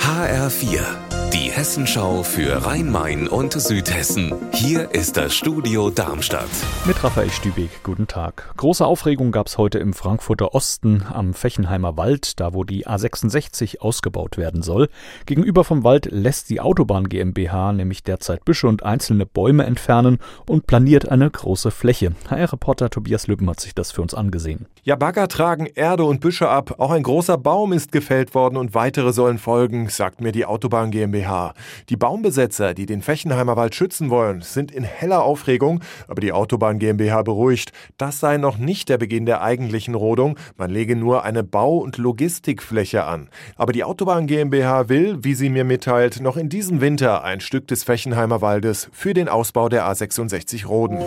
HR4, die Hessenschau für Rhein-Main und Südhessen. Hier ist das Studio Darmstadt. Mit Raphael Stübig, guten Tag. Große Aufregung gab es heute im Frankfurter Osten am Fechenheimer Wald, da wo die A66 ausgebaut werden soll. Gegenüber vom Wald lässt die Autobahn GmbH nämlich derzeit Büsche und einzelne Bäume entfernen und planiert eine große Fläche. HR-Reporter Tobias Lübben hat sich das für uns angesehen. Ja, Bagger tragen Erde und Büsche ab. Auch ein großer Baum ist gefällt worden und weitere sollen folgen, sagt mir die Autobahn GmbH. Die Baumbesetzer, die den Fechenheimer Wald schützen wollen, sind in heller Aufregung, aber die Autobahn GmbH beruhigt. Das sei noch nicht der Beginn der eigentlichen Rodung, man lege nur eine Bau- und Logistikfläche an. Aber die Autobahn GmbH will, wie sie mir mitteilt, noch in diesem Winter ein Stück des Fechenheimer Waldes für den Ausbau der A66 roden.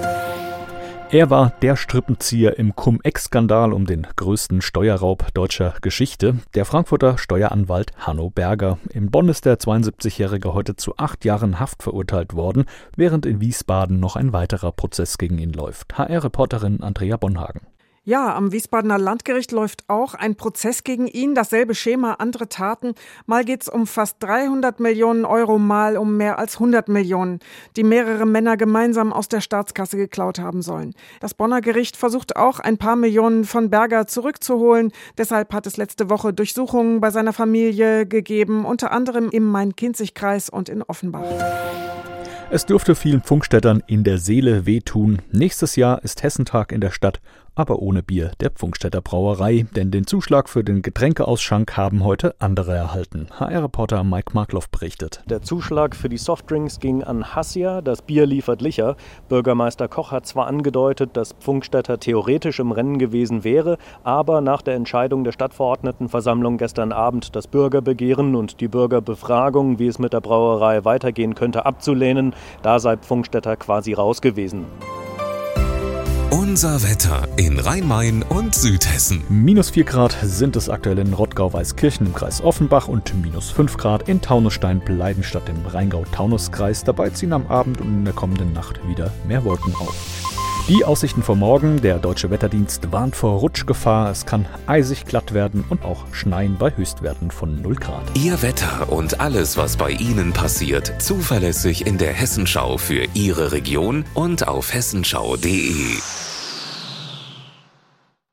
Er war der Strippenzieher im Cum-Ex-Skandal um den größten Steuerraub deutscher Geschichte, der Frankfurter Steueranwalt Hanno Berger. In Bonn ist der 72-Jährige heute zu 8 Jahren Haft verurteilt worden, während in Wiesbaden noch ein weiterer Prozess gegen ihn läuft. HR-Reporterin Andrea Bonhagen. Ja, am Wiesbadener Landgericht läuft auch ein Prozess gegen ihn, dasselbe Schema, andere Taten. Mal geht's um fast 300 Millionen Euro, mal um mehr als 100 Millionen, die mehrere Männer gemeinsam aus der Staatskasse geklaut haben sollen. Das Bonner Gericht versucht auch, ein paar Millionen von Berger zurückzuholen. Deshalb hat es letzte Woche Durchsuchungen bei seiner Familie gegeben, unter anderem im Main-Kinzig-Kreis und in Offenbach. Es dürfte vielen Pfungstädtern in der Seele wehtun. Nächstes Jahr ist Hessentag in der Stadt, aber ohne Bier der Pfungstädter Brauerei. Denn den Zuschlag für den Getränkeausschank haben heute andere erhalten. HR-Reporter Mike Markloff berichtet. Der Zuschlag für die Softdrinks ging an Hassia, das Bier liefert Licher. Bürgermeister Koch hat zwar angedeutet, dass Pfungstädter theoretisch im Rennen gewesen wäre, aber nach der Entscheidung der Stadtverordnetenversammlung gestern Abend das Bürgerbegehren und die Bürgerbefragung, wie es mit der Brauerei weitergehen könnte, abzulehnen. Da sei Pfungstädter quasi raus gewesen. Unser Wetter in Rhein-Main und Südhessen. -4 Grad sind es aktuell in Rodgau-Weißkirchen im Kreis Offenbach und -5 Grad in Taunusstein-Pleidenstadt im Rheingau-Taunus-Kreis. Dabei ziehen am Abend und in der kommenden Nacht wieder mehr Wolken auf. Die Aussichten vor morgen. Der Deutsche Wetterdienst warnt vor Rutschgefahr. Es kann eisig glatt werden und auch schneien bei Höchstwerten von 0 Grad. Ihr Wetter und alles, was bei Ihnen passiert, zuverlässig in der Hessenschau für Ihre Region und auf hessenschau.de.